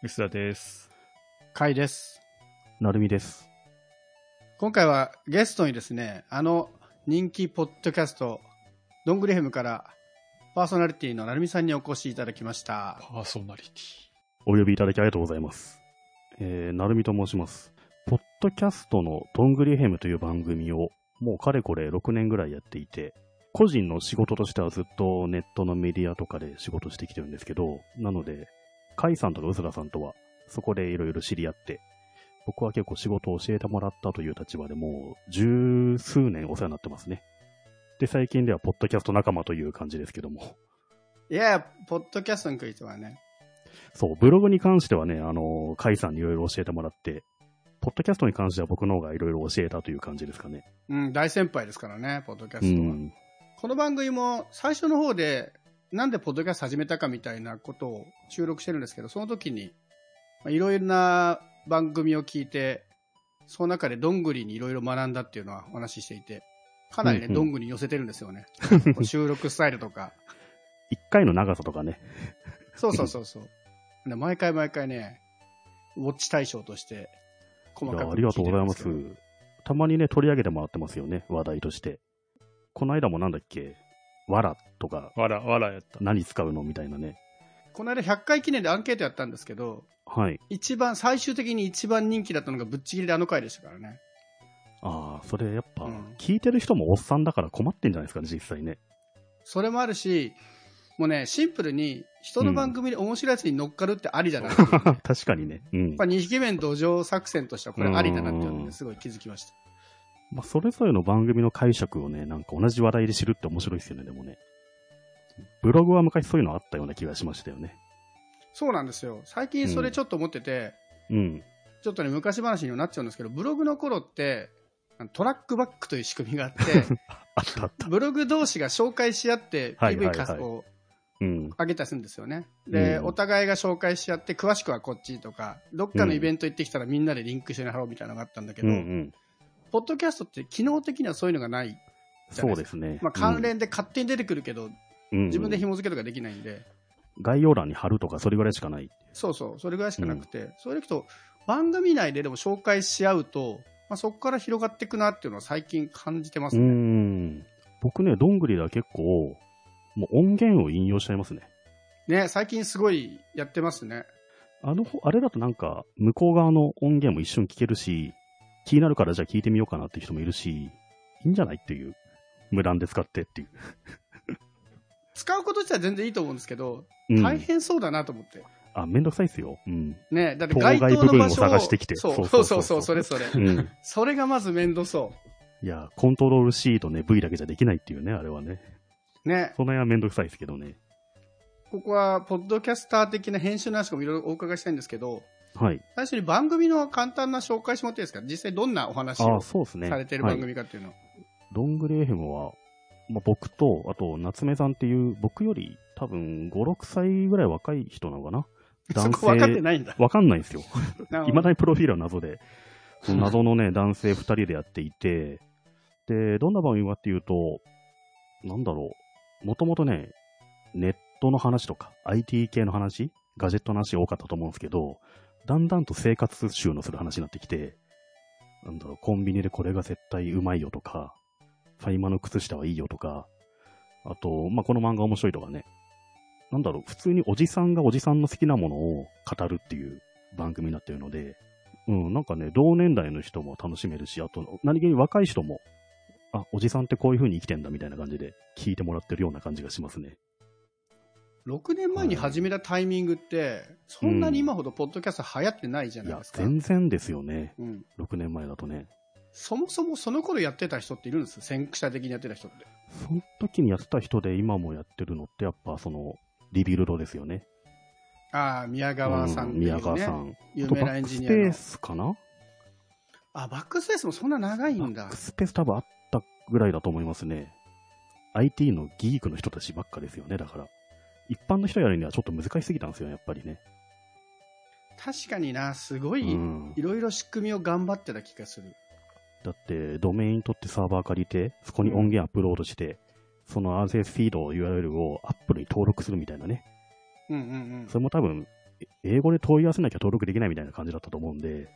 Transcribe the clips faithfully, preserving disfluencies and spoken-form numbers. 薄田です。海です。なるみです。今回はゲストにですね、あの人気ポッドキャストどんぐりヘムからパーソナリティのなるみさんにお越しいただきました。パーソナリティ。お呼びいただきありがとうございます。えー、なるみと申します。ポッドキャストのどんぐりヘムという番組をもうかれこれろくねんぐらいやっていて、個人の仕事としてはずっとネットのメディアとかで仕事してきてるんですけど、なのでカイさんとかウスラさんとはそこでいろいろ知り合って、僕は結構仕事を教えてもらったという立場でもう十数年お世話になってますね。で、最近ではポッドキャスト仲間という感じですけども、いやポッドキャストについてはね、そう、ブログに関してはね、あのカイさんにいろいろ教えてもらって、ポッドキャストに関しては僕の方がいろいろ教えたという感じですかね。うん、大先輩ですからね、ポッドキャストは。うん、この番組も最初の方でなんでポッドキャスト始めたかみたいなことを収録してるんですけど、その時にいろいろな番組を聞いて、その中でどんぐりにいろいろ学んだっていうのはお話ししていて、かなりね、うんうん、どんぐりに寄せてるんですよね。収録スタイルとかいっかいの長さとかね。そうそうそうそう。で、毎回毎回ね、ウォッチ対象として細かく聞いてるんですけど。いや、ありがとうございます。たまにね、取り上げてもらってますよね、話題として。この間もなんだっけ、わらとか、わらわらやった、何使うのみたいなね。この間ひゃっかい記念でアンケートやったんですけど、はい、一番最終的に一番人気だったのがぶっちぎりであの回でしたからね。ああ、それやっぱ、うん、聞いてる人もおっさんだから困ってんじゃないですかね、実際ね。それもあるし、もうね、シンプルに人の番組に面白いやつに乗っかるってありだなって、ね、うん、確かにね、うん、やっぱにひきめの土壌作戦としてはこれありだなっていうのですごい気づきました。まあ、それぞれの番組の解釈をね、なんか同じ話題で知るって面白いですよね。でもね、ブログは昔そういうのあったような気がしましたよね。そうなんですよ。最近それちょっと思ってて、うん、ちょっとね、昔話にもなっちゃうんですけど、ブログの頃ってトラックバックという仕組みがあってあったあった、ブログ同士が紹介し合ってピーブイを上げたりするんですよね。で、うん、お互いが紹介し合って、詳しくはこっちとか、どっかのイベント行ってきたらみんなでリンクして貼ろうみたいなのがあったんだけど、うんうん、ポッドキャストって機能的にはそういうのがないじゃないですか。そうですね。まあ、関連で勝手に出てくるけど、うん、自分で紐付けとかできないんで、概要欄に貼るとかそれぐらいしかない。そうそう、それぐらいしかなくて、うん、それでいくと番組内ででも紹介し合うと、まあ、そこから広がっていくなっていうのは最近感じてますね。うん、僕ね、どんぐりでは結構もう音源を引用しちゃいますね。ね、最近すごいやってますね。あの、あれだとなんか向こう側の音源も一緒に聞けるし、気になるからじゃあ聞いてみようかなって人もいるし、いいんじゃないっていう、無断で使ってっていう使うこと自体は全然いいと思うんですけど、うん、大変そうだなと思って。あ、めんどくさいですよ、うん、ね、だって街灯の場所を探してきて、そうそうそうそう、それそれ、うん、それがまずめんどそう。いや、コントロール C とね ブイ だけじゃできないっていうね、あれはね、ね、その辺はめんどくさいですけどね。ここはポッドキャスター的な編集の話もいろいろお伺いしたいんですけど、はい、最初に番組の簡単な紹介してもらっていいですか。実際どんなお話をされている番組かっていうの。どんぐり エフエム は、まあ、僕とあと夏目さんっていう、僕より多分ご、ろくさいぐらい若い人なのかな。男性そこ分かってないんだ。分かんないんですよいまだにプロフィールは謎でその謎のね男性ふたりでやっていて、で、どんな番組かっていうと、なんだろう、もともとね、ネットの話とか アイティー 系の話、ガジェットの話多かったと思うんですけど、だんだんと生活収納する話になってきて、なんだろう、コンビニでこれが絶対うまいよとか、ファイマの靴下はいいよとか、あと、まあ、この漫画面白いとかね、なんだろう、普通におじさんがおじさんの好きなものを語るっていう番組になっているので、うん、なんかね、同年代の人も楽しめるし、あと、何気に若い人も、あ、おじさんってこういう風に生きてんだみたいな感じで聞いてもらってるような感じがしますね。ろくねんまえに始めたタイミングって、うん、そんなに今ほどポッドキャスト流行ってないじゃないですか。いや、全然ですよね、うん、ろくねんまえだとね。そもそもその頃やってた人っているんですよ、先駆者的にやってた人って。その時にやってた人で今もやってるのって、やっぱそのリビルドですよね。ああ、宮川さんっていうね、うん、宮川さん、有名なエンジニアの。バックスペースかな。あ、バックスペースもそんな長いんだ。バックスペース多分あったぐらいだと思いますね。 アイティー のギークの人たちばっかですよね。だから一般の人やるにはちょっと難しすぎたんですよ、やっぱりね。確かにな、すごい、うん、いろいろ仕組みを頑張ってた気がする。だってドメイン取ってサーバー借りて、そこに音源アップロードして、うん、その アールエスエス フィード ユーアールエル を Apple に登録するみたいなね、うんうんうん、それも多分英語で問い合わせなきゃ登録できないみたいな感じだったと思うんで、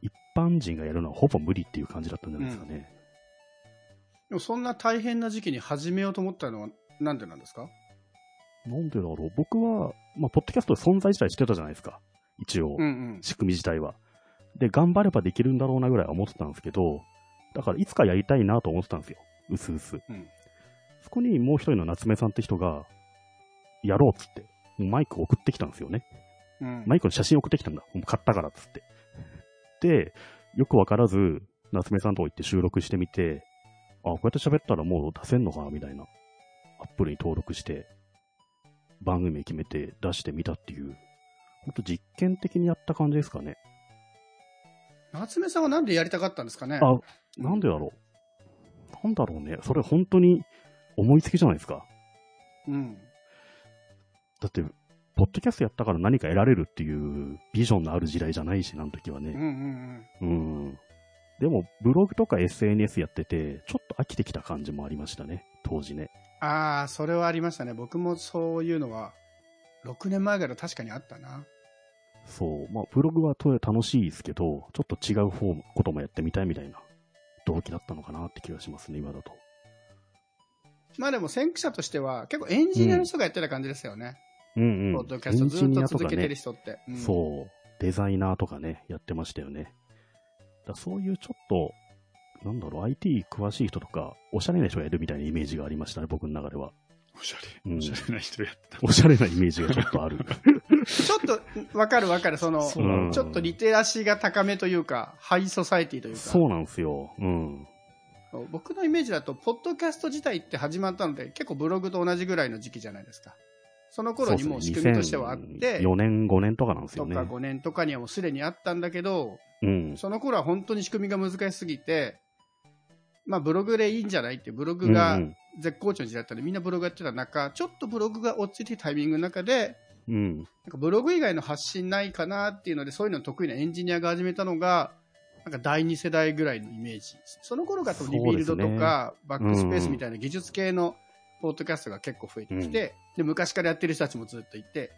一般人がやるのはほぼ無理っていう感じだったんじゃないですかね。うん、でもそんな大変な時期に始めようと思ったのはなんでなんですか？なんでだろう。僕は、まあ、ポッドキャストの存在自体知ってたじゃないですか。一応、うんうん、仕組み自体は。で、頑張ればできるんだろうなぐらいは思ってたんですけど、だからいつかやりたいなと思ってたんですよ。うすうす。うん、そこにもう一人の夏目さんって人が、やろうっつって、マイク送ってきたんですよね。うん、マイクの写真送ってきたんだ。もう買ったからっつって。で、よくわからず、夏目さんとこ行って収録してみて、あ、こうやって喋ったらもう出せんのかなみたいな。アップルに登録して、番組決めて出してみたっていう、ほんと実験的にやった感じですかね。夏目さんはなんでやりたかったんですかね。あ、なんでだろう。なんだろうね。それ本当に思いつきじゃないですか。うん。だって、ポッドキャストやったから何か得られるっていうビジョンのある時代じゃないし、あの時はね。うんうんうん。うん。でも、ブログとか エスエヌエス やってて、ちょっと飽きてきた感じもありましたね、当時ね。ああ、それはありましたね。僕もそういうのは、ろくねんまえから確かにあったな。そう、まあ、ブログは楽しいですけど、ちょっと違う方のこともやってみたいみたいな動機だったのかなって気がしますね、今だと。まあでも先駆者としては結構エンジニアの人がやってた感じですよね。うんうん。ポッドキャストずっと続けてる人って、うん、そう、デザイナーとかねやってましたよね。だそういうちょっとなんだろう アイティー 詳しい人とかおしゃれな人がやるみたいなイメージがありましたね、僕の中では。おしゃれ、うん、おしゃれな人やってた。おしゃれなイメージがちょっとある。ちょっとわかるわかる、そのそ、うん、ちょっとリテラシーが高めというかハイソサイティというか。そうなんですよ。うん。僕のイメージだとポッドキャスト自体って始まったので結構ブログと同じぐらいの時期じゃないですか。その頃にもう仕組みとしてはあって、ね、よねんごねんとかなんですよね。とかごねんとかにはもうすでにあったんだけど、うん、その頃は本当に仕組みが難しすぎて、まあ、ブログでいいんじゃないってブログが絶好調の時代だったので、うんうん、みんなブログやってた中ちょっとブログが落ちてるタイミングの中で、うん、なんかブログ以外の発信ないかなっていうのでそういうの得意なエンジニアが始めたのがなんかだいに世代ぐらいのイメージ。その頃がリビルドとか、ね、バックスペースみたいな技術系のポッドキャストが結構増えてきて、うん、で昔からやってる人たちもずっといて、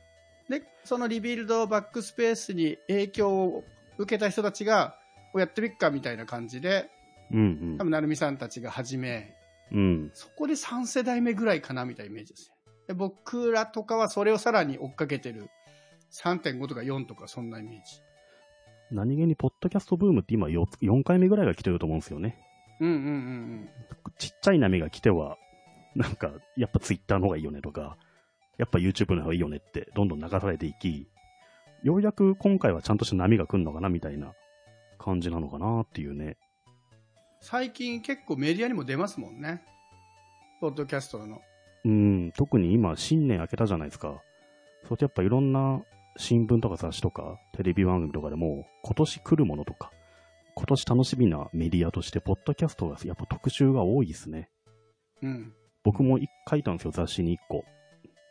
でそのリビルドバックスペースに影響を受けた人たちがやってみっかみたいな感じで、うんうん、多分なるみさんたちが始め、うん、そこでさん世代目ぐらいかなみたいなイメージですね。で僕らとかはそれをさらに追っかけてる さんてんご とかよんとかそんなイメージ。何気にポッドキャストブームって今 4, 4回目ぐらいが来てると思うんですよね。うんうんうんうん。ちっちゃい波が来てはなんかやっぱツイッターの方がいいよねとかやっぱ YouTube の方がいいよねってどんどん流されていき、ようやく今回はちゃんとした波が来るのかなみたいな感じなのかなっていうね。最近結構メディアにも出ますもんね、ポッドキャストの。うん、特に今新年明けたじゃないですか。そうやっぱいろんな新聞とか雑誌とかテレビ番組とかでも今年来るものとか今年楽しみなメディアとしてポッドキャストがやっぱ特集が多いですね。うん。僕も書いたんですよ、雑誌にいっこ。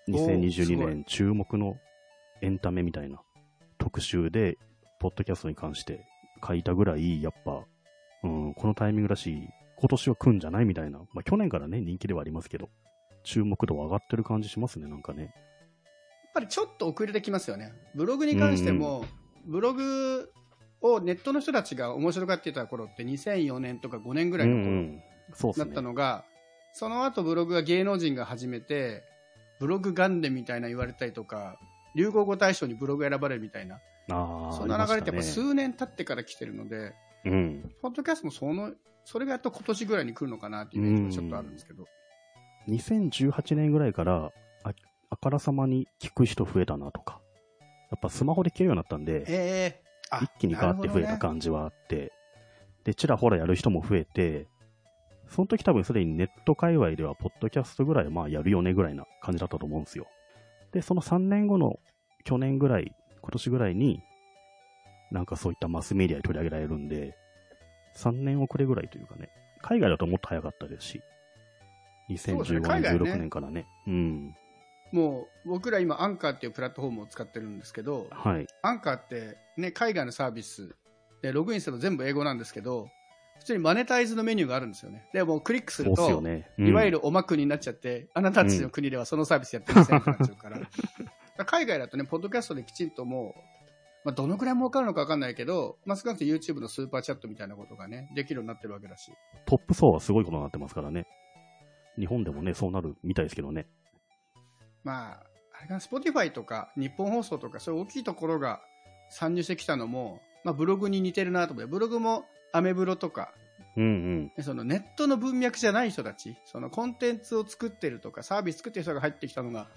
にせんにじゅうにねん注目のエンタメみたいな特集でポッドキャストに関して書いたぐらいやっぱ、うん、このタイミングらしい今年は来るんじゃないみたいな、まあ、去年からね人気ではありますけど注目度は上がってる感じしますね、なんかね。やっぱりちょっと遅れてきますよね。ブログに関しても、うん、ブログをネットの人たちが面白がってた頃ってにせんよねんとかごねんぐらいの頃だったのが、その後ブログが芸能人が始めてブログ元年みたいな言われたりとか流行語大賞にブログ選ばれるみたいな、あそんな流れってやっぱ数年経ってから来てるので、うん、ポッドキャストも そ, のそれがやっと今年ぐらいに来るのかなっていうイメージがちょっとあるんですけど、うん、にせんじゅうはちねんぐらいからあからさまに聞く人増えたなとか、やっぱスマホで聞けるようになったんで、えー、一気にガーって増えた感じはあって、ね、でちらほらやる人も増えて、その時多分すでにネット界隈ではポッドキャストぐらいまあやるよねぐらいな感じだったと思うんですよ。でそのさんねんごの去年ぐらい今年ぐらいになんかそういったマスメディアに取り上げられるんで、さんねん遅れぐらいというかね、海外だともっと早かったですし、にせんじゅうごねん、じゅうろくねんからね、うん。もう僕ら今アンカーっていうプラットフォームを使ってるんですけど、はい、アンカーって、ね、海外のサービスでログインすると全部英語なんですけど、普通にマネタイズのメニューがあるんですよね。でもうクリックすると、ねうん、いわゆるおまくになっちゃって、あなたたちの国ではそのサービスやってませんってなっちゃうから、海外だとね、ポッドキャストできちんともう、まあ、どのくらい儲かるのか分かんないけど、まあ、少なくとも YouTube のスーパーチャットみたいなことがね、できるようになってるわけだし。トップ層はすごいことになってますからね。日本でもね、そうなるみたいですけどね。まあ、あれかな、Spotify とか日本放送とか、そういう大きいところが参入してきたのも、まあ、ブログに似てるなと思って、ブログもアメブロとか、うんうん、そのネットの文脈じゃない人たち、そのコンテンツを作ってるとか、サービス作ってる人が入ってきたのが、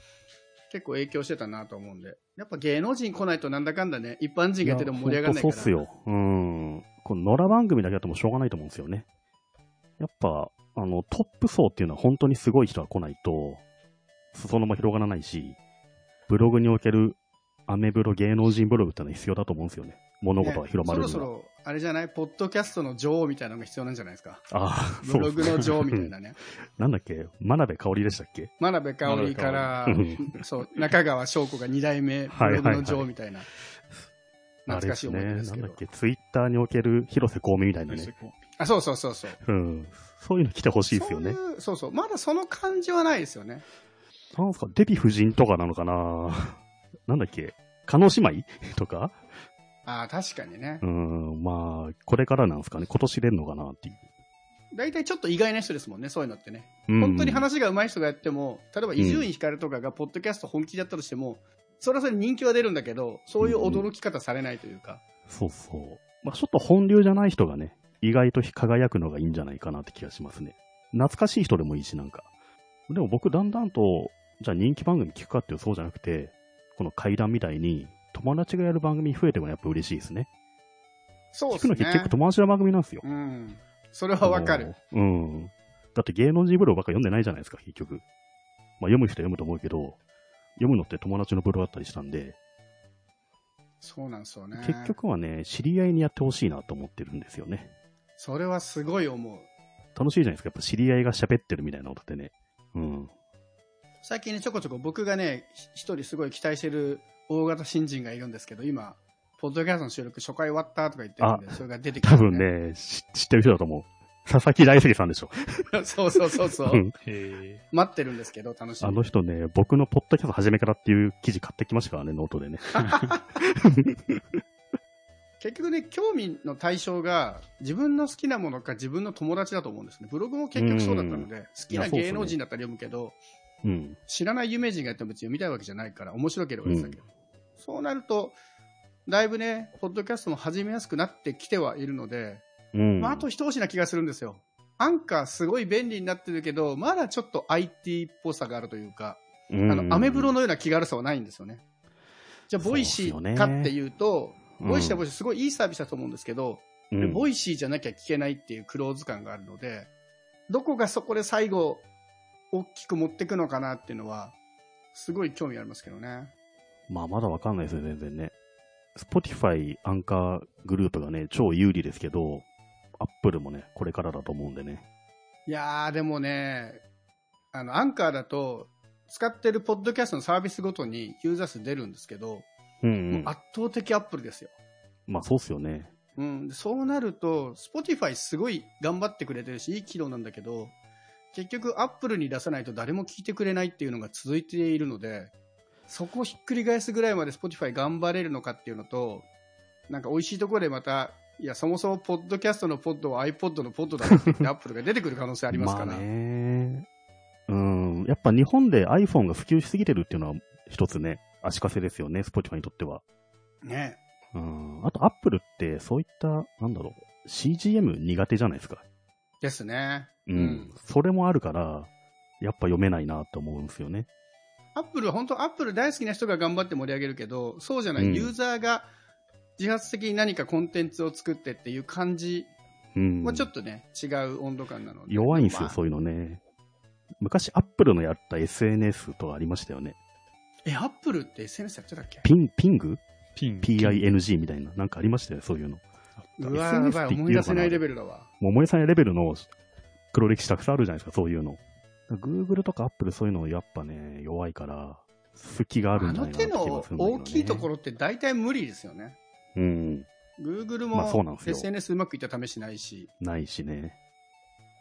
結構影響してたなと思うんで、やっぱ芸能人来ないとなんだかんだね、一般人がやってても盛り上がらないから。そうっすよ。うん。この野良番組だけだともしょうがないと思うんですよね。やっぱあのトップ層っていうのは本当にすごい人が来ないと裾野も広がらないし、ブログにおけるアメブロ芸能人ブログってのは必要だと思うんですよね。物事が広まるには。そろそろあれじゃない？ポッドキャストの女王みたいなのが必要なんじゃないですか。ああ、ブログの女王みたいなね。なんだっけ、真鍋かおりでしたっけ？真鍋かおりから、そう中川翔子がに代目ブログの女王みたいな。はいはいはい、懐かしい思い出ですけど。あれですね、なんだっけ、ツイッターにおける広瀬香美みたいなね。あ、そうそうそうそう。うん、そういうの来てほしいですよね。そういう、そうそう、まだその感じはないですよね。なんですか、デヴィ夫人とかなのかな。なんだっけ、加納姉妹とか。ああ、確かにね。うん、まあ、これからなんですかね。今年出るのかなっていう。大体ちょっと意外な人ですもんね、そういうのってね。うん、本当に話が上手い人がやっても、例えば伊集院光とかがポッドキャスト本気だったとしても、うん、それはそれ人気は出るんだけど、そういう驚き方されないというか。うんうん、そうそう。まあ、ちょっと本流じゃない人がね、意外と輝くのがいいんじゃないかなって気がしますね。懐かしい人でもいいし、なんか。でも僕、だんだんと、じゃあ人気番組聞くかっていうそうじゃなくて、この怪談みたいに、友達がやる番組増えてもやっぱ嬉しいですね。そうですね。聞くの結局友達の番組なんですよ。うん。それはわかる。うん。だって芸能人ブログばっか読んでないじゃないですか、結局。まあ読む人は読むと思うけど、読むのって友達のブログだったりしたんで。そうなんですよね。結局はね、知り合いにやってほしいなと思ってるんですよね。それはすごい思う。楽しいじゃないですか、やっぱ知り合いが喋ってるみたいなことってね。うん。最近ね、ちょこちょこ僕がね、一人すごい期待してる大型新人がいるんですけど、今ポッドキャストの収録初回終わったとか言ってるんで、それが出てきて、ね、多分ね、知ってる人だと思う。佐々木大輔さんでしょ。そうそうそうそう、うん、へー、待ってるんですけど、楽しみ。あの人ね、僕のポッドキャスト始めからっていう記事買ってきましたからね、ノートでね。結局ね、興味の対象が自分の好きなものか自分の友達だと思うんですね。ブログも結局そうだったので、好きな芸能人だったら読むけど、うん、知らない有名人がやっても別に読みたいわけじゃないから、面白ければいいんだけど、うん、そうなるとだいぶね、ポッドキャストも始めやすくなってきてはいるので、うん、まあ、あと一押しな気がするんですよ。アンカーすごい便利になってるけど、まだちょっと アイティー っぽさがあるというか、うん、あのアメブロのような気軽さはないんですよね。じゃあボイシーかっていうと、う、ね、ボイシーはボイシーすごいいいサービスだと思うんですけど、うん、ボイシーじゃなきゃ聞けないっていうクローズ感があるので、どこがそこで最後大きく持っていくのかなっていうのはすごい興味ありますけどね。まあまだわかんないですね、全然ね。Spotify アンカーグループがね、超有利ですけど、Apple もね、これからだと思うんでね。いやー、でもね、あのアンカーだと使ってるポッドキャストのサービスごとにユーザー数出るんですけど、うんうん、圧倒的 Apple ですよ。まあそうっすよね。うん、そうなると Spotify すごい頑張ってくれてるし、いい機能なんだけど、結局 Apple に出さないと誰も聞いてくれないっていうのが続いているので、そこをひっくり返すぐらいまで Spotify 頑張れるのかっていうのと、なんか美味しいところでまた、いや、そもそもポッドキャストのポッドは iPod のポッドだって言って Apple が出てくる可能性ありますから。まあね。うん。やっぱ日本で iPhone が普及しすぎてるっていうのは一つね、足かせですよね、Spotify にとっては。ね。うん。あと Apple ってそういった、なんだろう、シージーエム 苦手じゃないですか。ですね。うん。うん、それもあるから、やっぱ読めないなと思うんですよね。アップルは本当、アップル大好きな人が頑張って盛り上げるけど、そうじゃない、うん、ユーザーが自発的に何かコンテンツを作ってっていう感じはちょっとね、うん、違う温度感なので。弱いんですよ、まあ、そういうのね。昔アップルのやった エスエヌエス とかありましたよね。え、アップルって エスエヌエス やってたっけ？ピン、ピング？ピン。ピーアイエヌジー みたいな。なんかありましたよ、そういうの。うわぁ、やばい、思い出せないレベルだわ。もう思い出せないレベルの黒歴史たくさんあるじゃないですか、そういうの。Google とか Apple そういうのやっぱね、弱いから隙があるんじゃないかなって気がするんだけどね。あの手の大きいところって大体無理ですよね。うん。Google も、まあ、エスエヌエス うまくいった試しないし。ないしね。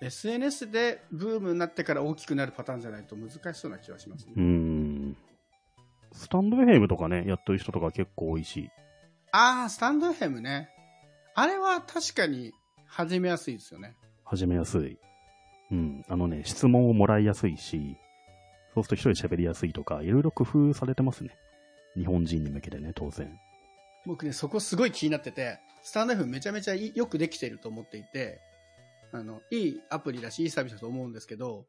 エスエヌエス でブームになってから大きくなるパターンじゃないと難しそうな気がしますね。うん。スタンド エフエム とかね、やってる人とか結構多いし。ああ、スタンド エフエム ね。あれは確かに始めやすいですよね。始めやすい。うん。あのね、質問をもらいやすいし、そうすると一人喋りやすいとか、いろいろ工夫されてますね。日本人に向けてね、当然。僕ね、そこすごい気になってて、スタンド エフエム めちゃめちゃよくできてると思っていて、あの、いいアプリだし、いいサービスだと思うんですけど、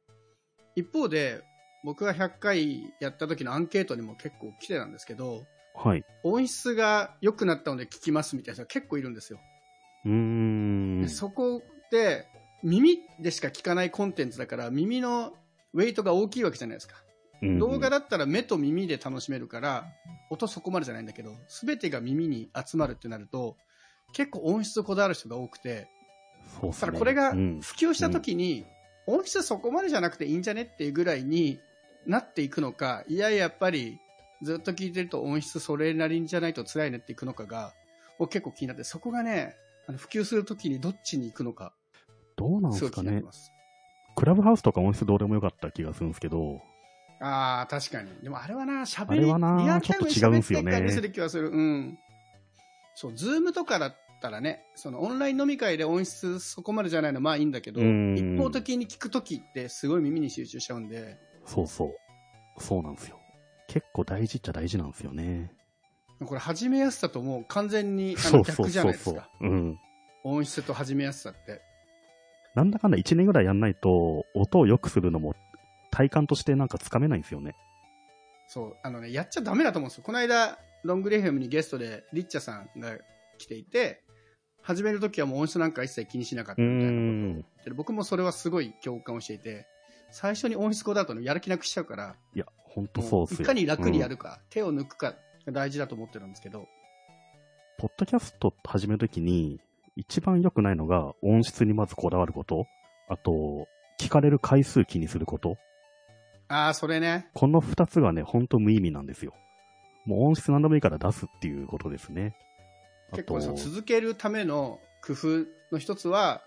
一方で、僕がひゃっかいやった時のアンケートにも結構来てたんですけど、はい、音質が良くなったので聞きますみたいな人が結構いるんですよ。うーん。で、そこで耳でしか聞かないコンテンツだから耳のウェイトが大きいわけじゃないですか、うんうん、動画だったら目と耳で楽しめるから音そこまでじゃないんだけど全てが耳に集まるってなると結構音質をこだわる人が多くて、そうですね、だからこれが普及した時に、うんうん、音質そこまでじゃなくていいんじゃねっていうぐらいになっていくのか、いややっぱりずっと聞いてると音質それなりんじゃないと辛いねっていくのかが僕結構気になって、そこがね、あの普及するときにどっちに行くのかどうなんですかね。クラブハウスとか音質どうでもよかった気がするんですけど。ああ、確かに。でもあれはな、喋りリアルタイムに喋ってる感じする気はする。うん。そう、ズームとかだったらね、そのオンライン飲み会で音質そこまでじゃないのまあいいんだけど、一方的に聞くときってすごい耳に集中しちゃうんで。そうそう、そうなんですよ。結構大事っちゃ大事なんですよね。これ始めやすさともう完全にあの逆じゃないですか。音質と始めやすさってなんだかんだいちねんぐらいやんないと音を良くするのも体感としてなんかつかめないんですよね。そう、あのね、やっちゃダメだと思うんですよ。この間ロングレフェムにゲストでリッチャさんが来ていて、始めるときはもう音質なんか一切気にしなかったみたいなことを言って、僕もそれはすごい共感をしていて、最初に音質こだわるとやる気なくしちゃうから、いや本当そうっすよ。いかに楽にやるか、うん、手を抜くかが大事だと思ってるんですけど、ポッドキャスト始めるときに一番良くないのが音質にまずこだわること、あと聞かれる回数気にすること。ああ、それね。このふたつがね、本当無意味なんですよ。もう音質何でもいいから出すっていうことですね。結構そう、続けるための工夫の一つは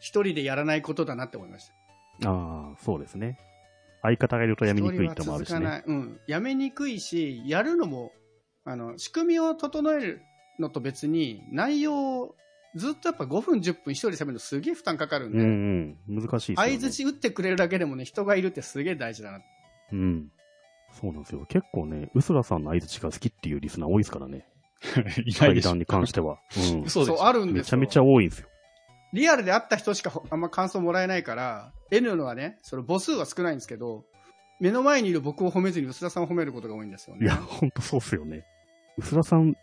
一人でやらないことだなって思いました。ああ、そうですね。相方がいるとやめにくいともあるしね。うん、やめにくいし、やるのもあの仕組みを整えるのと別に内容をずっとやっぱごふんじゅっぷん一人で喋るのすげえ負担かかるんで、うんうん、難しいですよね。相槌打ってくれるだけでもね、人がいるってすげえ大事だな。うん、そうなんですよ。結構ね、うすらさんの相槌が好きっていうリスナー多いですからね。対談に関しては、うん、そうです。そうあるんですよ。めちゃめちゃ多いんですよ。リアルで会った人しかあんま感想もらえないから N のはね、その母数は少ないんですけど、目の前にいる僕を褒めずに薄田さんを褒めることが多いんですよね。いや本当そうっすよね。薄田さん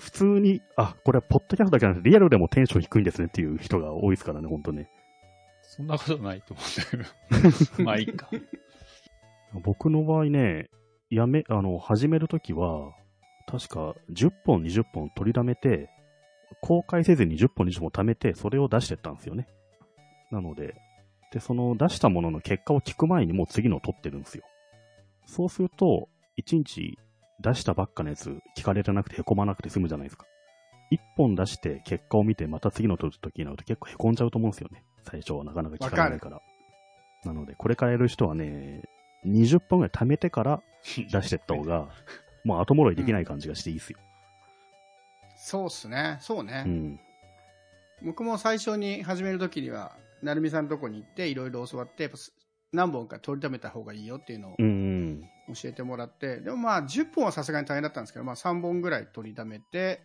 普通に、あ、これはポッドキャストだけじゃなくてリアルでもテンション低いんですねっていう人が多いですからね。本当ね、そんなことないと思うんだけどまあいいか僕の場合ね、やめあの始めるときは確かじゅっぽんにじゅっぽん取りだめて、公開せずにじゅっぽんにじゅっぽん貯めて、それを出してったんですよね。なので、で、その出したものの結果を聞く前にもう次のを撮ってるんですよ。そうすると、いちにち出したばっかのやつ聞かれてなくて凹まなくて済むじゃないですか。いっぽん出して結果を見てまた次の撮るときになると結構凹んじゃうと思うんですよね。最初はなかなか聞かれないから。なので、これからやる人はね、にじゅっぽんぐらい貯めてから出してった方が、もう後もろいできない感じがしていいですよ。うん、そうっすね、そうね、うん、僕も最初に始めるときにはなるみさんのとこに行っていろいろ教わって、やっぱ何本か取りためた方がいいよっていうのを教えてもらって、うんうん、でもまあじゅっぽんはさすがに大変だったんですけど、まあ、さんぼんぐらい取りためて、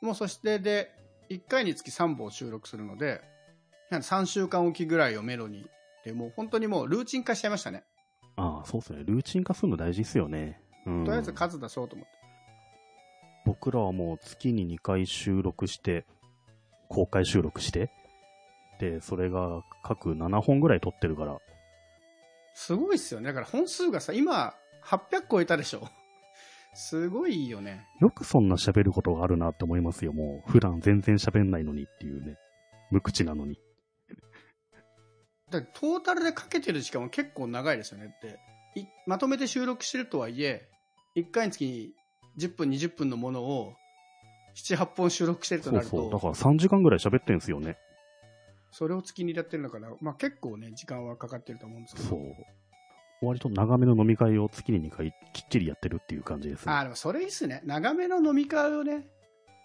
もうそしてでいっかいにつきさんぼん収録するのでさんしゅうかんおきぐらいをメロにで、もう本当にもうルーチン化しちゃいましたね。ああ、そうですね、ルーチン化するの大事ですよね、うん、とりあえず数出そうと思って、僕らはもう月ににかい収録して公開収録してで、それが各ななほんぐらい撮ってるから、すごいっすよね。だから本数がさ、今はっぴゃく超えたでしょすごいよね。よくそんな喋ることがあるなって思いますよ。もう普段全然喋んないのにっていうね、無口なのにだからトータルでかけてる時間は結構長いですよね。ってまとめて収録してるとはいえいっかいにつきにじゅっぷんにじゅっぷんのものをなな、はっぽん収録してるとなると、そうそう、だからさんじかんぐらい喋ってんすよね。それを月にやってるのかな、まあ、結構ね時間はかかってると思うんですけど、そう割と長めの飲み会を月ににかいきっちりやってるっていう感じですね。あ、でもそれいいっすね。長めの飲み会をね、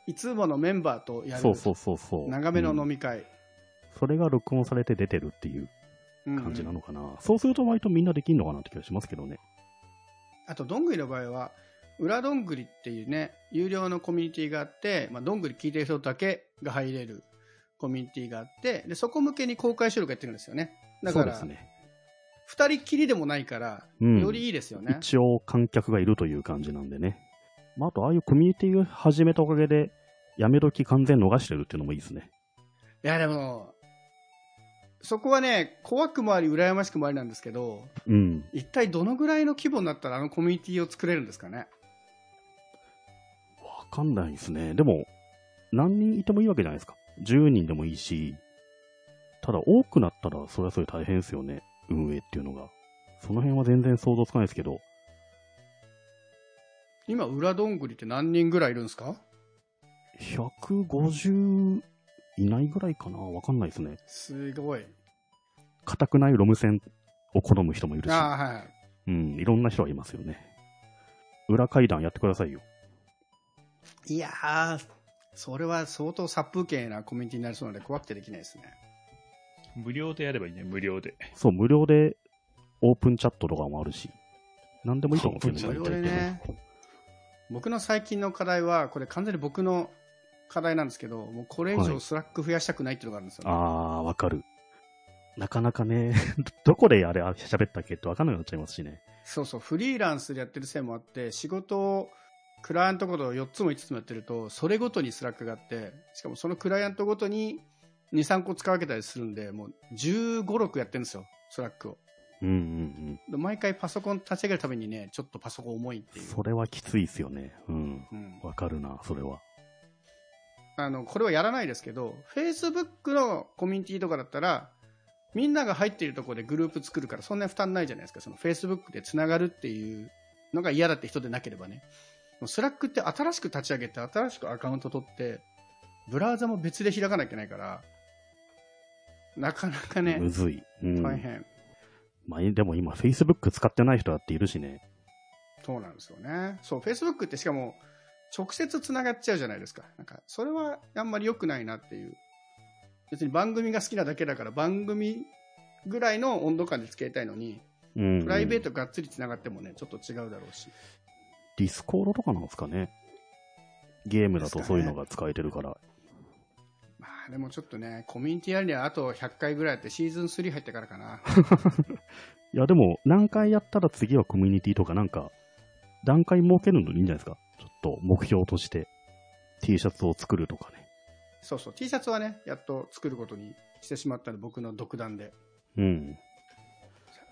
いつものメンバーとやる。そうそうそうそう。長めの飲み会、うん。それが録音されて出てるっていう感じなのかな。うんうん、そうすると割とみんなできるのかなって気がしますけどね。あとどんぐりの場合は裏どんぐりっていうね、有料のコミュニティがあって、まあ、どんぐり聞いてる人だけが入れるコミュニティがあって、でそこ向けに公開収録やってるんですよね。だからそうですね。ふたりきりでもないから、うん、よりいいですよね。一応観客がいるという感じなんでね、まあ、あとああいうコミュニティを始めたおかげでやめ時完全逃してるっていうのもいいですね。いやでもそこはね、怖くもあり羨ましくもありなんですけど、うん、一体どのぐらいの規模になったらあのコミュニティを作れるんですかね。わかんないですね。でも何人いてもいいわけじゃないですか。じゅうにんでもいいし、ただ多くなったらそれはそれ大変ですよね、運営っていうのが。その辺は全然想像つかないですけど。今裏どんぐりって何人ぐらいいるんですか？ひゃくごじゅういないぐらいかな、わかんないですね。すごい固くないロム線を好む人もいるし、あ、はい、うん、いろんな人がいますよね。裏階段やってくださいよ。いやー、それは相当殺風景なコミュニティになりそうなので怖くてできないですね。無料でやればいいね。無料で。そう、無料でオープンチャットとかもあるし、何でもいいと思うんですよね。無料でね。僕の最近の課題は、これ完全に僕の課題なんですけど、もうこれ以上スラック増やしたくないっていうのがあるんですよね。はい、ああ、わかる。なかなかね、どこであれ喋ったっけってわかんなくなっちゃいますしね。そうそう、フリーランスでやってるせいもあって、仕事をクライアントごとよっつもいつつもやってると、それごとにスラックがあって、しかもそのクライアントごとにに、さんこ使い分けたりするんで、もうじゅうご、ろくやってるんですよ、スラックを。うんうんうん。毎回パソコン立ち上げるためにね、ちょっとパソコン重いっていう。それはきついですよね。うん。わ、うん、かるな、それは。あの、これはやらないですけど、Facebook のコミュニティとかだったら、みんなが入っているところでグループ作るから、そんなに負担ないじゃないですか。その Facebook でつながるっていうのが嫌だって人でなければね。スラックって新しく立ち上げて新しくアカウント取ってブラウザも別で開かなきゃいけないからなかなかねむずい、うん、大変、まあ、でも今 Facebook 使ってない人だっているしね。そうなんですよね。そう、 Facebook ってしかも直接つながっちゃうじゃないですか。なんかそれはあんまり良くないなっていう。別に番組が好きなだけだから番組ぐらいの温度感で付き合いたいのに、うんうん、プライベートがっつりつながってもねちょっと違うだろうし。ディスコードとかなんですかね。ゲームだとそういうのが使えてるから。かね、まあでもちょっとね、コミュニティやるにはあとひゃっかいぐらいやってシーズンスリー入ってからかな。いやでも何回やったら次はコミュニティとかなんか段階設けるのいいんじゃないですか。ちょっと目標として T シャツを作るとかね。そうそう、 T シャツはねやっと作ることにしてしまったの僕の独断で。うん。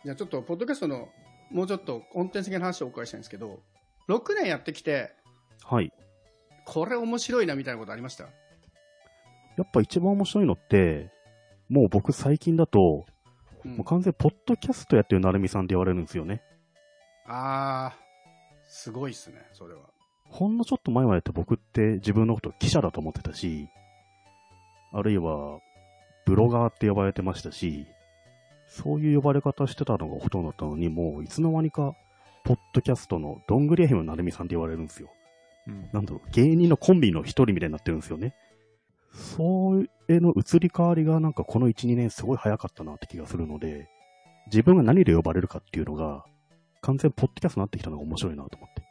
じゃあちょっとポッドキャストのもうちょっとコンテンツ的な話をお伺いしたいんですけど。ろくねんやってきて、はい、これ面白いなみたいなことありました？やっぱ一番面白いのってもう僕最近だと、うん、もう完全にポッドキャストやってるなるみさんって言われるんですよね。あー、すごいっすね。それはほんのちょっと前までって僕って自分のこと記者だと思ってたし、あるいはブロガーって呼ばれてましたし、そういう呼ばれ方してたのがほとんどだったのに、もういつの間にかポッドキャストのどんぐり エフエム のなるみさんって言われるんですよ、うん、なんだろう、芸人のコンビの一人みたいになってるんですよね。それの移り変わりがなんかこの いち、にねんすごい早かったなって気がするので、自分が何で呼ばれるかっていうのが完全ポッドキャストになってきたのが面白いなと思って。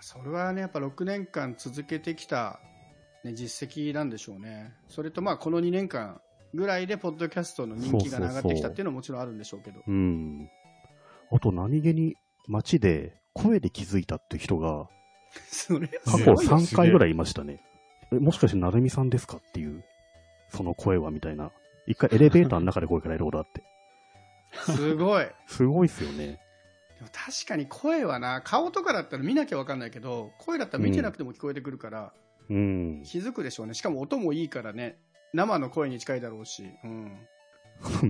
それはねやっぱろくねんかん続けてきた、ね、実績なんでしょうね。それとまあこのにねんかんぐらいでポッドキャストの人気が上がってきたっていうのはもちろんあるんでしょうけど、そうそうそう、うん、あと何気に街で声で気づいたって人が過去さんかいぐらいいましたね。え、もしかしてなるみさんですかっていう、その声はみたいな。一回エレベーターの中で声からいろいろあってすごいすごいっすよね。でも確かに声はな、顔とかだったら見なきゃ分かんないけど声だったら見てなくても聞こえてくるから、うん、気づくでしょうね。しかも音もいいからね、生の声に近いだろうし、うん、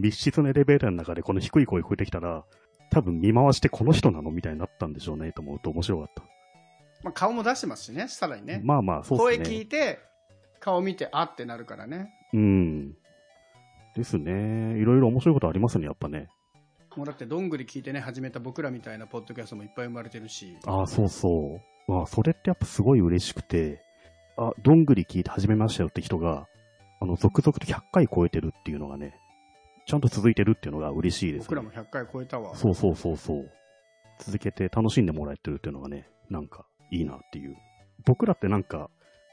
密室のエレベーターの中でこの低い声聞こえてきたら多分見回してこの人なのみたいになったんでしょうねと思うと面白かった、まあ、顔も出してますしね、さらにね。まあまあそうですね。声聞いて顔見てあってなるからね。うんですね。いろいろ面白いことありますねやっぱね。もうだってどんぐり聞いてね始めた僕らみたいなポッドキャストもいっぱい生まれてるし。ああ、そうそう。まあそれってやっぱすごい嬉しくて、あ、どんぐり聞いて始めましたよって人があの続々とひゃっかい超えてるっていうのがね、ちゃんと続いてるっていうのが嬉しいです、ね。僕らもひゃっかい超えたわ。そうそうそうそう。続けて楽しんでもらえてるっていうのがね、なんかいいなっていう。僕らってなんか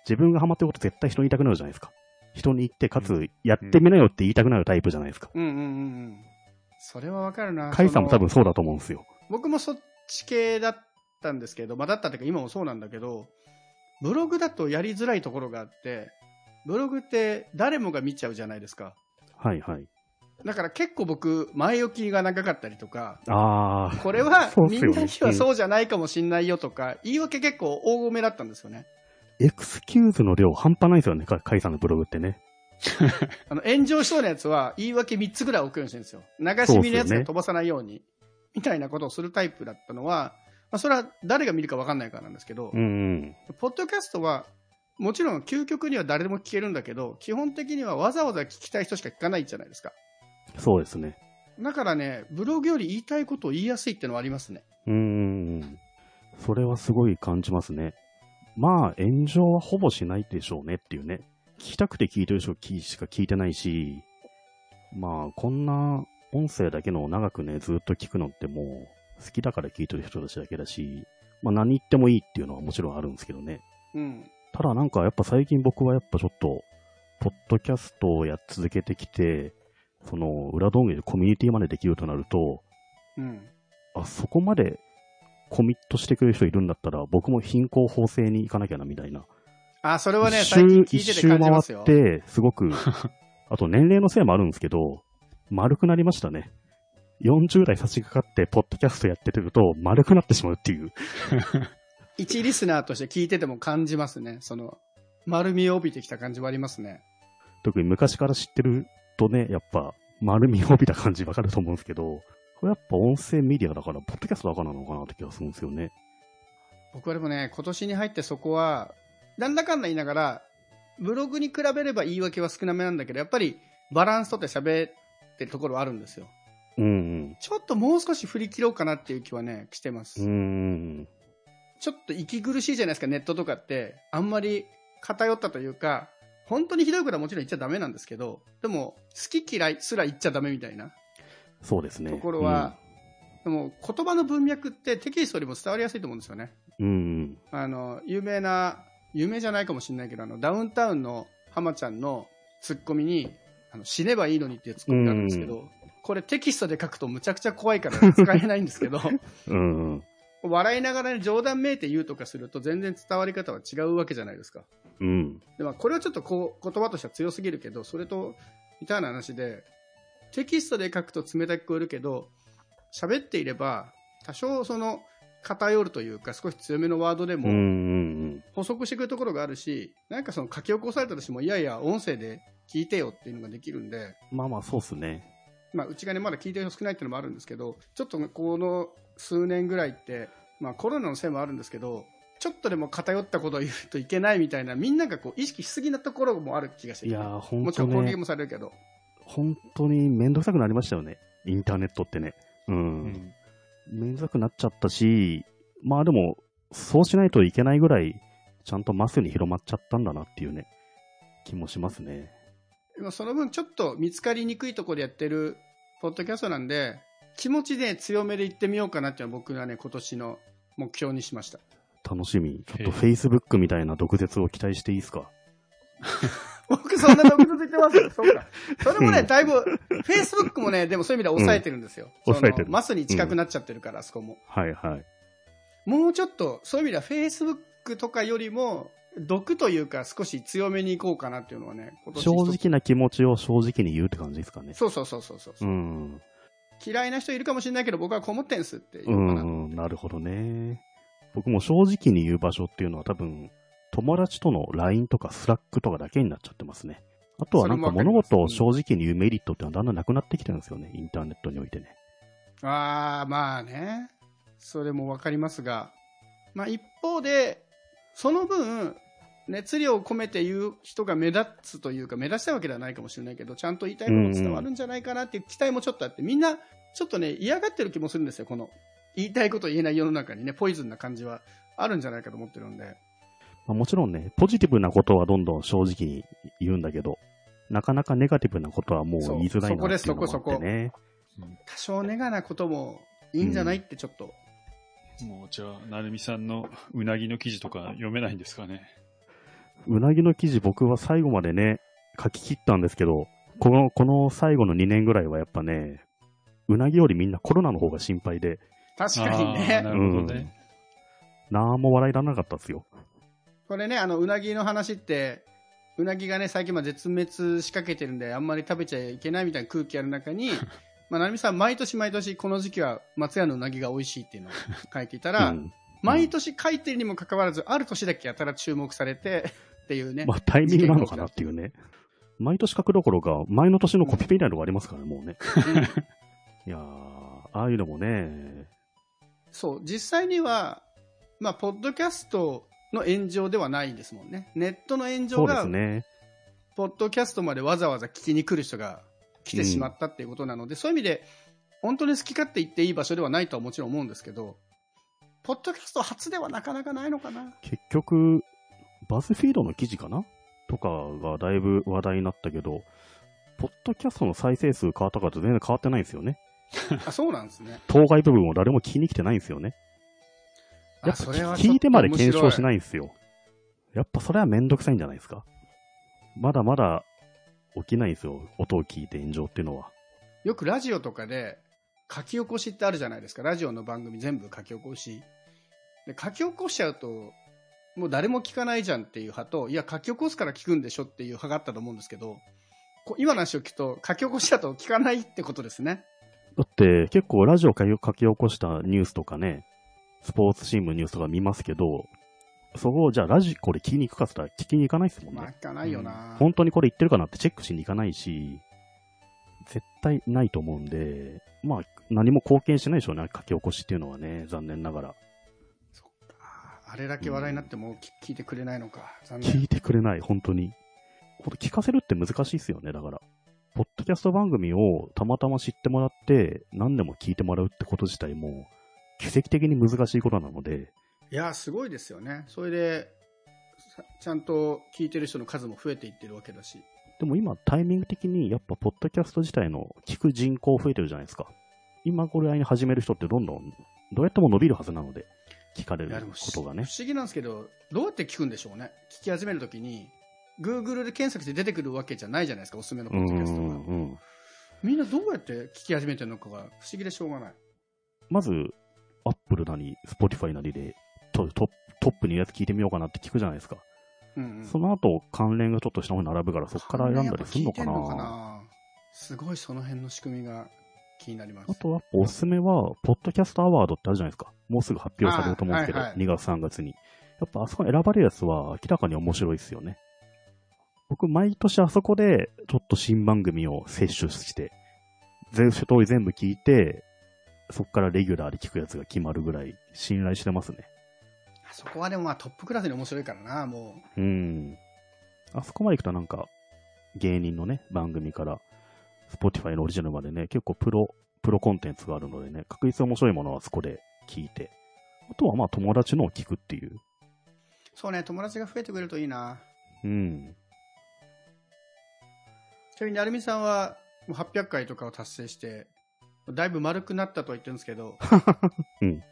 自分がハマってること絶対人に言いたくなるじゃないですか。人に言ってかつやってみなよって言いたくなるタイプじゃないですか。うんうんうんうん。それはわかるな。カイさんも多分そうだと思うんですよ。僕もそっち系だったんですけど、まあだったっていうか今もそうなんだけど、ブログだとやりづらいところがあって、ブログって誰もが見ちゃうじゃないですか。はいはい。だから結構僕前置きが長かったりとか、あー、これはみんなにはそうじゃないかもしんないよとか、言い訳結構大ごめだったんですよね。エクスキューズの量半端ないですよね、カイさんのブログってね。あの炎上しそうなやつは言い訳みっつぐらい置くようにしてるんですよ。流し見のやつが飛ばさないように、みたいなことをするタイプだったのは、まあ、それは誰が見るか分かんないからなんですけど、うんうん、ポッドキャストはもちろん究極には誰でも聞けるんだけど、基本的にはわざわざ聞きたい人しか聞かないじゃないですか。そうですね。だからね、ブログより言いたいことを言いやすいってのはありますね。うーん、それはすごい感じますね。まあ炎上はほぼしないでしょうねっていうね。聞きたくて聞いてる人しか聞いてないし、まあこんな音声だけの長くねずっと聞くのってもう好きだから聞いてる人たちだけだし、まあ何言ってもいいっていうのはもちろんあるんですけどね。うん。ただなんかやっぱ最近僕はやっぱちょっとポッドキャストをやっ続けてきて、その裏どんぐりでコミュニティまでできるとなると、うん、あそこまでコミットしてくれる人いるんだったら僕も貧困法制に行かなきゃなみたいな。あ、それはね最近聞いてて感じますよ。一周回ってすごくあと年齢のせいもあるんですけど丸くなりましたね。よんじゅう代差し掛かってポッドキャストやっててると丸くなってしまうっていう一リスナーとして聞いてても感じますね。その丸みを帯びてきた感じはありますね。特に昔から知ってるとね、やっぱ丸みを帯びた感じわかると思うんですけど、これやっぱ音声メディアだからポッドキャストだからなのかなって気がするんですよね。僕はでもね今年に入ってそこはなんだかんだ言いながらブログに比べれば言い訳は少なめなんだけど、やっぱりバランスとって喋ってるところはあるんですよ、うんうん、ちょっともう少し振り切ろうかなっていう気はねしてます。うん、ちょっと息苦しいじゃないですか。ネットとかってあんまり偏ったというか、本当にひどいことはもちろん言っちゃダメなんですけど、でも好き嫌いすら言っちゃダメみたいな。そうですね。ところは、うん、でも言葉の文脈ってテキストよりも伝わりやすいと思うんですよね、うんうん、あの有名な有名じゃないかもしれないけど、あのダウンタウンの浜ちゃんのツッコミにあの死ねばいいのにっていうツッコミがあるんですけど、うんうん、これテキストで書くとむちゃくちゃ怖いから使えないんですけどうん、うん、笑いながら、ね、冗談めいて言うとかすると全然伝わり方は違うわけじゃないですか、うん、でもこれはちょっとこう言葉としては強すぎるけど、それとみたいな話でテキストで書くと冷たく聞こえるけど、喋っていれば多少その偏るというか少し強めのワードでも補足してくるところがあるし、なんかその書き起こされたとしてもいやいや音声で聞いてよっていうのができるんで、まあまあそうですね。まあうちがねまだ聞いてる人少ないっていうのもあるんですけど、ちょっとこの数年ぐらいってまあコロナのせいもあるんですけど、ちょっとでも偏ったことを言うといけないみたいな、みんながこう意識しすぎなところもある気がして、いやー本当ね、もちろん攻撃もされるけど本当に面倒くさくなりましたよね、インターネットってね。うん、うん面倒くなっちゃったし、まあでもそうしないといけないぐらいちゃんとマスに広まっちゃったんだなっていうね気もしますね。でもその分ちょっと見つかりにくいところでやってるポッドキャストなんで、気持ちで強めでいってみようかなっていうのは僕はね今年の目標にしました。楽しみ。ちょっと Facebook みたいな毒舌を期待していいですか僕そんな毒舌言ってますよ。そうか。それもね、だいぶ、うん、Facebook もね、でもそういう意味では抑えてるんですよ。うん、抑えてる。マスに近くなっちゃってるから、うん、あそこも。はいはい。もうちょっと、そういう意味では Facebook とかよりも、毒というか少し強めにいこうかなっていうのはね、今年。正直な気持ちを正直に言うって感じですかね。そうそうそうそうそう。うん。嫌いな人いるかもしれないけど、僕はこもってんすっていうかな。うん、なるほどね。僕も正直に言う場所っていうのは多分、友達との ライン とか Slack とかだけになっちゃってますね。あとはなんか物事を正直に言うメリットってのはだんだんなくなってきてるんですよね、インターネットにおいてね。あーまあね、それもわかりますが、まあ一方でその分熱量を込めて言う人が目立つというか、目立ちたいわけではないかもしれないけど、ちゃんと言いたいこと伝わるんじゃないかなっていう期待もちょっとあって、みんなちょっとね嫌がってる気もするんですよ。この言いたいこと言えない世の中にね、ポイズンな感じはあるんじゃないかと思ってるんで、まあ、もちろんねポジティブなことはどんどん正直に言うんだけど、なかなかネガティブなことはもう言いづらいなっていうのがあってね、多少ネガなこともいいんじゃないってちょっと、うん、もうじゃあなるみさんのうなぎの記事とか読めないんですかね。うなぎの記事僕は最後までね書き切ったんですけど、この、この最後のにねんぐらいはやっぱねうなぎよりみんなコロナの方が心配で、確かにね、なるほどね、うん、なんも笑いらなかったですよこれね。あのうなぎの話って、うなぎがね最近ま絶滅しかけてるんであんまり食べちゃいけないみたいな空気ある中にまあ、成美さん毎年毎年この時期は松屋のうなぎが美味しいっていうのを書いていたら、うん、毎年書いてるにもかかわらずある年だけやたら注目されてっていうね、まあ、タイミングなのかなっていうね。毎年書くどころか前の年のコピペみたいなのがありますからね、うん、もうね、うん、いやああいうのもね、そう実際には、まあ、ポッドキャストの炎上ではないですもんね。ネットの炎上が、ね、ポッドキャストまでわざわざ聞きに来る人が来てしまったっていうことなので、うん、そういう意味で本当に好き勝手言っていい場所ではないとはもちろん思うんですけど、ポッドキャスト初ではなかなかないのかな。結局バズフィードの記事かなとかがだいぶ話題になったけど、ポッドキャストの再生数変わったかと全然変わってないんですよね。あ、そうなんですね。当該部分を誰も聞きに来てないんですよね。やっぱ聞いてまで検証しないんですよ。やっぱそれはめんどくさいんじゃないですか。まだまだ起きないんですよ、音を聞いて炎上っていうのは。よくラジオとかで書き起こしってあるじゃないですか。ラジオの番組全部書き起こしで、書き起こしちゃうともう誰も聞かないじゃんっていう派と、いや書き起こすから聞くんでしょっていう派があったと思うんですけど、こ今の話を聞くと書き起こしだと聞かないってことですね。だって結構ラジオ書き起こしたニュースとかね、スポーツ新聞ニュースとか見ますけど、そこをじゃあラジコで聞きに行くかって言ったら聞きに行かないですもんね。まあ、行かないよな、うん、本当にこれ言ってるかなってチェックしに行かないし、絶対ないと思うんで、まあ何も貢献しないでしょうね、書き起こしっていうのはね、残念ながら。そっか、あれだけ話題になっても、うん、聞いてくれないのか、残念。聞いてくれない、本当に。これ聞かせるって難しいですよね。だからポッドキャスト番組をたまたま知ってもらって何でも聞いてもらうってこと自体も奇跡的に難しいことなので。いやすごいですよね。それでちゃんと聞いてる人の数も増えていってるわけだし。でも今タイミング的にやっぱポッドキャスト自体の聞く人口増えてるじゃないですか。今これに始める人ってどんどんどうやっても伸びるはずなので、聞かれることがね。不思議なんですけど、どうやって聞くんでしょうね。聞き始めるときに Google で検索して出てくるわけじゃないじゃないですか、おすすめのポッドキャストが。うんうんうん、みんなどうやって聞き始めてるのかが不思議でしょうがない。まず Apple なり Spotify なりでトップ、トップにいるやつ聞いてみようかなって聞くじゃないですか、うんうん、その後関連がちょっと下の方に並ぶからそこから選んだりするのか な, のかな。すごいその辺の仕組みが気になります。あとはおすすめはポッドキャストアワードってあるじゃないですか。もうすぐ発表されると思うんですけど、はいはい、にがつさんがつにやっぱあそこに選ばれるやつは明らかに面白いですよね。僕毎年あそこでちょっと新番組を摂取して全部全部聞いて、そこからレギュラーで聞くやつが決まるぐらい信頼してますね。そこはでもまあトップクラスに面白いからな、もう。うん。あそこまで行くとなんか、芸人のね、番組から、Spotify のオリジナルまでね、結構プロ、プロコンテンツがあるのでね、確実に面白いものはそこで聞いて、あとはまあ友達のを聞くっていう。そうね、友達が増えてくれるといいな。うん。ちなみに、アルミさんはもうはっぴゃっかいとかを達成して、だいぶ丸くなったとは言ってるんですけど、うん。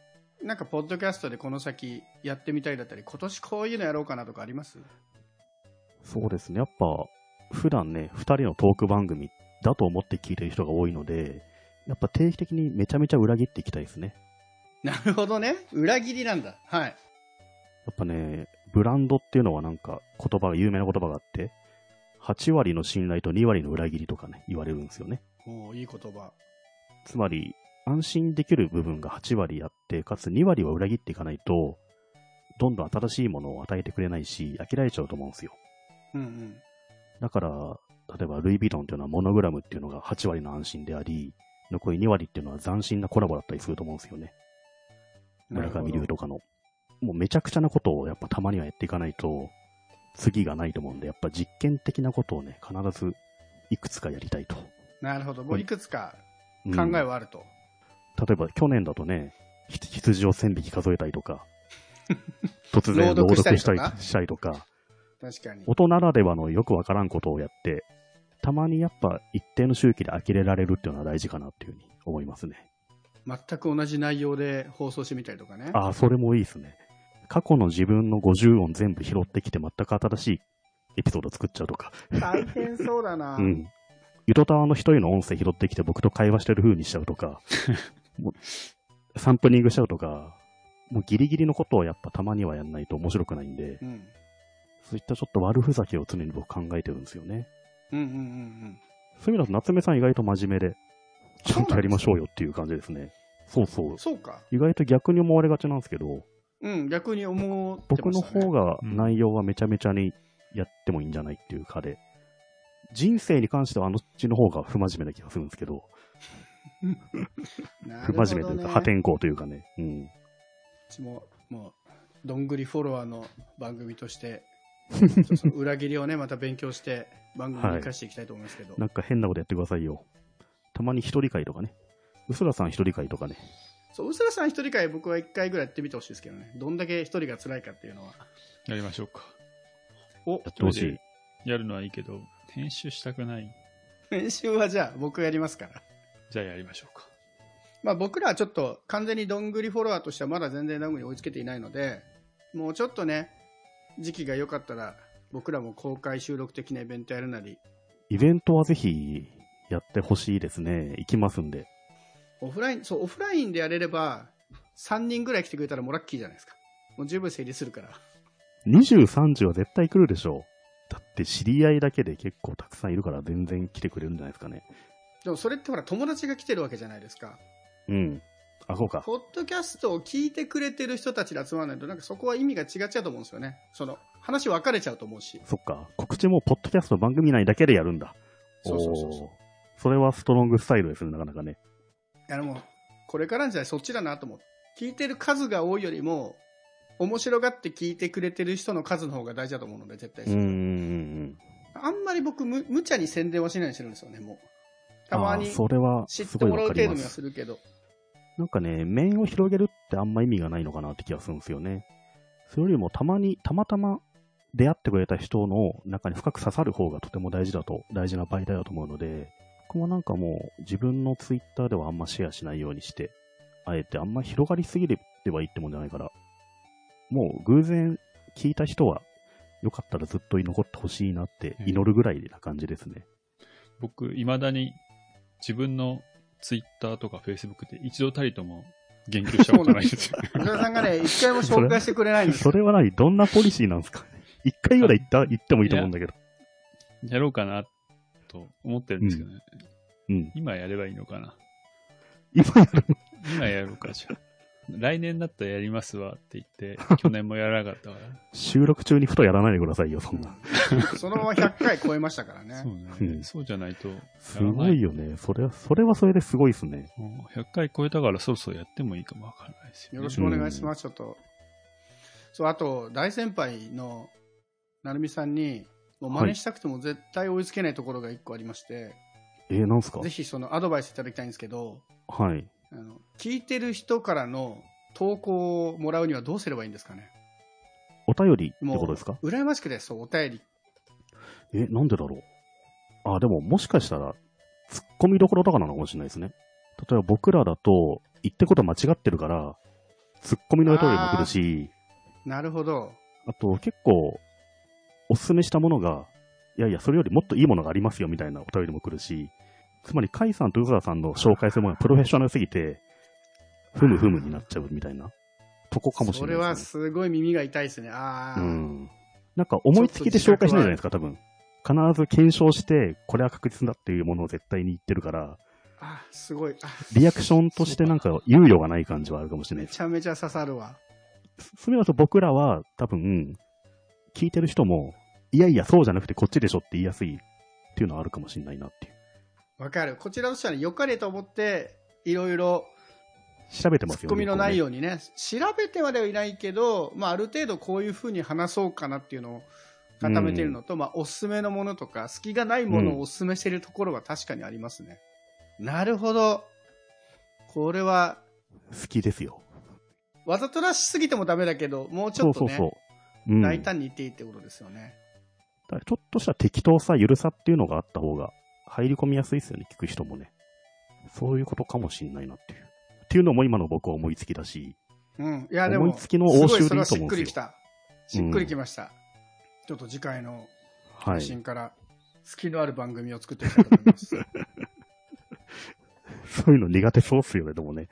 なんかポッドキャストでこの先やってみたいだったり、今年こういうのやろうかなとかあります？そうですね、やっぱ普段ねふたりのトーク番組だと思って聞いてる人が多いので、やっぱ定期的にめちゃめちゃ裏切っていきたいですね。なるほどね、裏切りなんだ。はい。やっぱねブランドっていうのはなんか言葉が有名な言葉があって、はち割の信頼とに割の裏切りとかね言われるんですよね。おー、いい言葉。つまり安心できる部分がはち割あって、かつに割は裏切っていかないと、どんどん新しいものを与えてくれないし、飽きられちゃうと思うんですよ。うんうん。だから、例えばルイ・ヴィトンっていうのはモノグラムっていうのがはち割の安心であり、残りに割っていうのは斬新なコラボだったりすると思うんですよね。村上龍とかの。もうめちゃくちゃなことをやっぱたまにはやっていかないと、次がないと思うんで、やっぱ実験的なことをね、必ずいくつかやりたいと。なるほど、もういくつか。考えはあると、うん、例えば去年だとね、羊をせんびき数えたりとか突然朗読したりしたりとか、確かに大人ならではのよくわからんことをやって、たまにやっぱ一定の周期で呆れられるっていうのは大事かなっていうふうに思いますね。全く同じ内容で放送してみたりとかね。ああ、それもいいですね。過去の自分のごじゅう音全部拾ってきて全く新しいエピソード作っちゃうとか大変そうだな、うん、ゆとたわの一人の音声拾ってきて僕と会話してる風にしちゃうとかもうサンプリングしちゃうとか、もうギリギリのことをやっぱたまにはやんないと面白くないんで、うん、そういったちょっと悪ふざけを常に僕考えてるんですよね。うんうんうんうん。そういう意味だと夏目さん意外と真面目で、ちゃんとやりましょうよっていう感じですね。そうそう。そうか。意外と逆に思われがちなんですけど。うん、逆に思ってましたね。僕の方が内容はめちゃめちゃにやってもいいんじゃないっていうかで、うん、人生に関してはあのっちの方が不真面目な気がするんですけど。なるほどね、不真面目というか破天荒というかね。うん。うちももうどんぐりフォロワーの番組として。その裏切りをね、また勉強して番組に生かしていきたいと思いますけど、はい、なんか変なことやってくださいよ。たまに一人会とかね、うすらさん一人会とかね。そう、うすらさん一人会僕は一回ぐらいやってみてほしいですけどね。どんだけ一人が辛いかっていうのはやりましょうか。お、やってほしい。やるのはいいけど編集したくない。編集はじゃあ僕やりますから。じゃあやりましょうか。まあ僕らはちょっと完全にどんぐりフォロワーとしてはまだ全然どんぐり追いつけていないので、もうちょっとね、時期が良かったら僕らも公開収録的なイベントやるなり。イベントはぜひやってほしいですね。行きますんで。オフライン、そう、オフラインでやれればさんにんぐらい来てくれたらもうラッキーじゃないですか。もう十分整理するから。にじゅう、さんじゅうは絶対来るでしょう。だって知り合いだけで結構たくさんいるから全然来てくれるんじゃないですかね。でもそれってほら友達が来てるわけじゃないですか。うん、あ、そうか。ポッドキャストを聞いてくれてる人たちで集まらないと、なんかそこは意味が違っちゃうと思うんですよね。その話分かれちゃうと思うし。そっか。告知もポッドキャスト番組内だけでやるんだ。そうそうそうそう。それはストロングスタイルですね、なかなかね。いや、でもこれからの時代そっちだなと思う。聞いてる数が多いよりも面白がって聞いてくれてる人の数の方が大事だと思うので、絶対。うーん。あんまり僕 無, 無茶に宣伝はしないようにしてるんですよね。もうたまに知ってもらう程度にはするけど。なんかね、面を広げるってあんま意味がないのかなって気がするんですよね。それよりもたまに、たまたま出会ってくれた人の中に深く刺さる方がとても大事だと、大事な媒体だと思うので、僕もなんかもう自分のツイッターではあんまシェアしないようにして、あえてあんま広がりすぎればいいってもんじゃないから、もう偶然聞いた人はよかったらずっと残ってほしいなって祈るぐらいな感じですね。うん、僕、未だに自分のツイッターとかフェイスブックで一度たりとも言及したことないんですよ。小田さんがね、一回も紹介してくれないんですよ。それはない。どんなポリシーなんですか。一回ぐらい言った、言ってもいいと思うんだけど。や, やろうかなと思ってるんですけどね。うんうん、今やればいいのかな。今やる今やろうかじゃ。来年だったらやりますわって言って、去年もやらなかったから。収録中にふとやらないでくださいよ、そんな。そのままひゃっかい超えましたからね。そうね、うん。そうじゃないとやらない。すごいよね。それは、それはそれですごいですね。ひゃっかい超えたからそろそろやってもいいかもわからないですよ、ね。よろしくお願いします、うん、ちょっと。そう、あと、大先輩のなるみさんに、もう真似したくても絶対追いつけないところがいっこありまして。はい、えー、なんすか？ぜひそのアドバイスいただきたいんですけど。はい。あの聞いてる人からの投稿をもらうにはどうすればいいんですかね。お便りってことですか。うらやましくです。そう、お便り。え、なんでだろう。あ、でももしかしたら突っ込みどころとかなのかもしれないですね。例えば僕らだと言ってこと間違ってるから突っ込みのお便りも来るし。なるほど。あと結構おすすめしたものがいやいやそれよりもっといいものがありますよみたいなお便りも来るし。つまり、カイさんとウズラさんの紹介するものがプロフェッショナルすぎて、ふむふむになっちゃうみたいなとこかもしれないですね。それはすごい耳が痛いですね。ああ。うん。なんか思いつきで紹介しないじゃないですか、多分。必ず検証して、これは確実だっていうものを絶対に言ってるから。あ、すごい。リアクションとしてなんか猶予がない感じはあるかもしれない。めちゃめちゃ刺さるわ。それだと僕らは多分、聞いてる人も、いやいや、そうじゃなくてこっちでしょって言いやすいっていうのはあるかもしれないなっていう。わかる。こちらとしては良かれと思っていろいろ調べてますよね。ツッコミのないようにね、調べてまではいないけど、まあある程度こういうふうに話そうかなっていうのを固めてるのと、うん、まあおすすめのものとか隙がないものをおすすめしてるところは確かにありますね。うん、なるほど。これは好きですよ。わざとらしすぎてもダメだけど、もうちょっとね、そうそうそう、うん、大胆に言っていいってことですよね。だからちょっとした適当さ、ゆるさっていうのがあった方が入り込みやすいですよね、聞く人もね。そういうことかもしれないなっていう。っていうのも今の僕は思いつきだし。うん。いやでも、思いつきの応酬でいいと思うんですよ。すごいそれはしっくりきた。しっくりきました。うん、ちょっと次回の配信から、隙のある番組を作っていきたいと思います。そういうの苦手そうっすよね、でもね。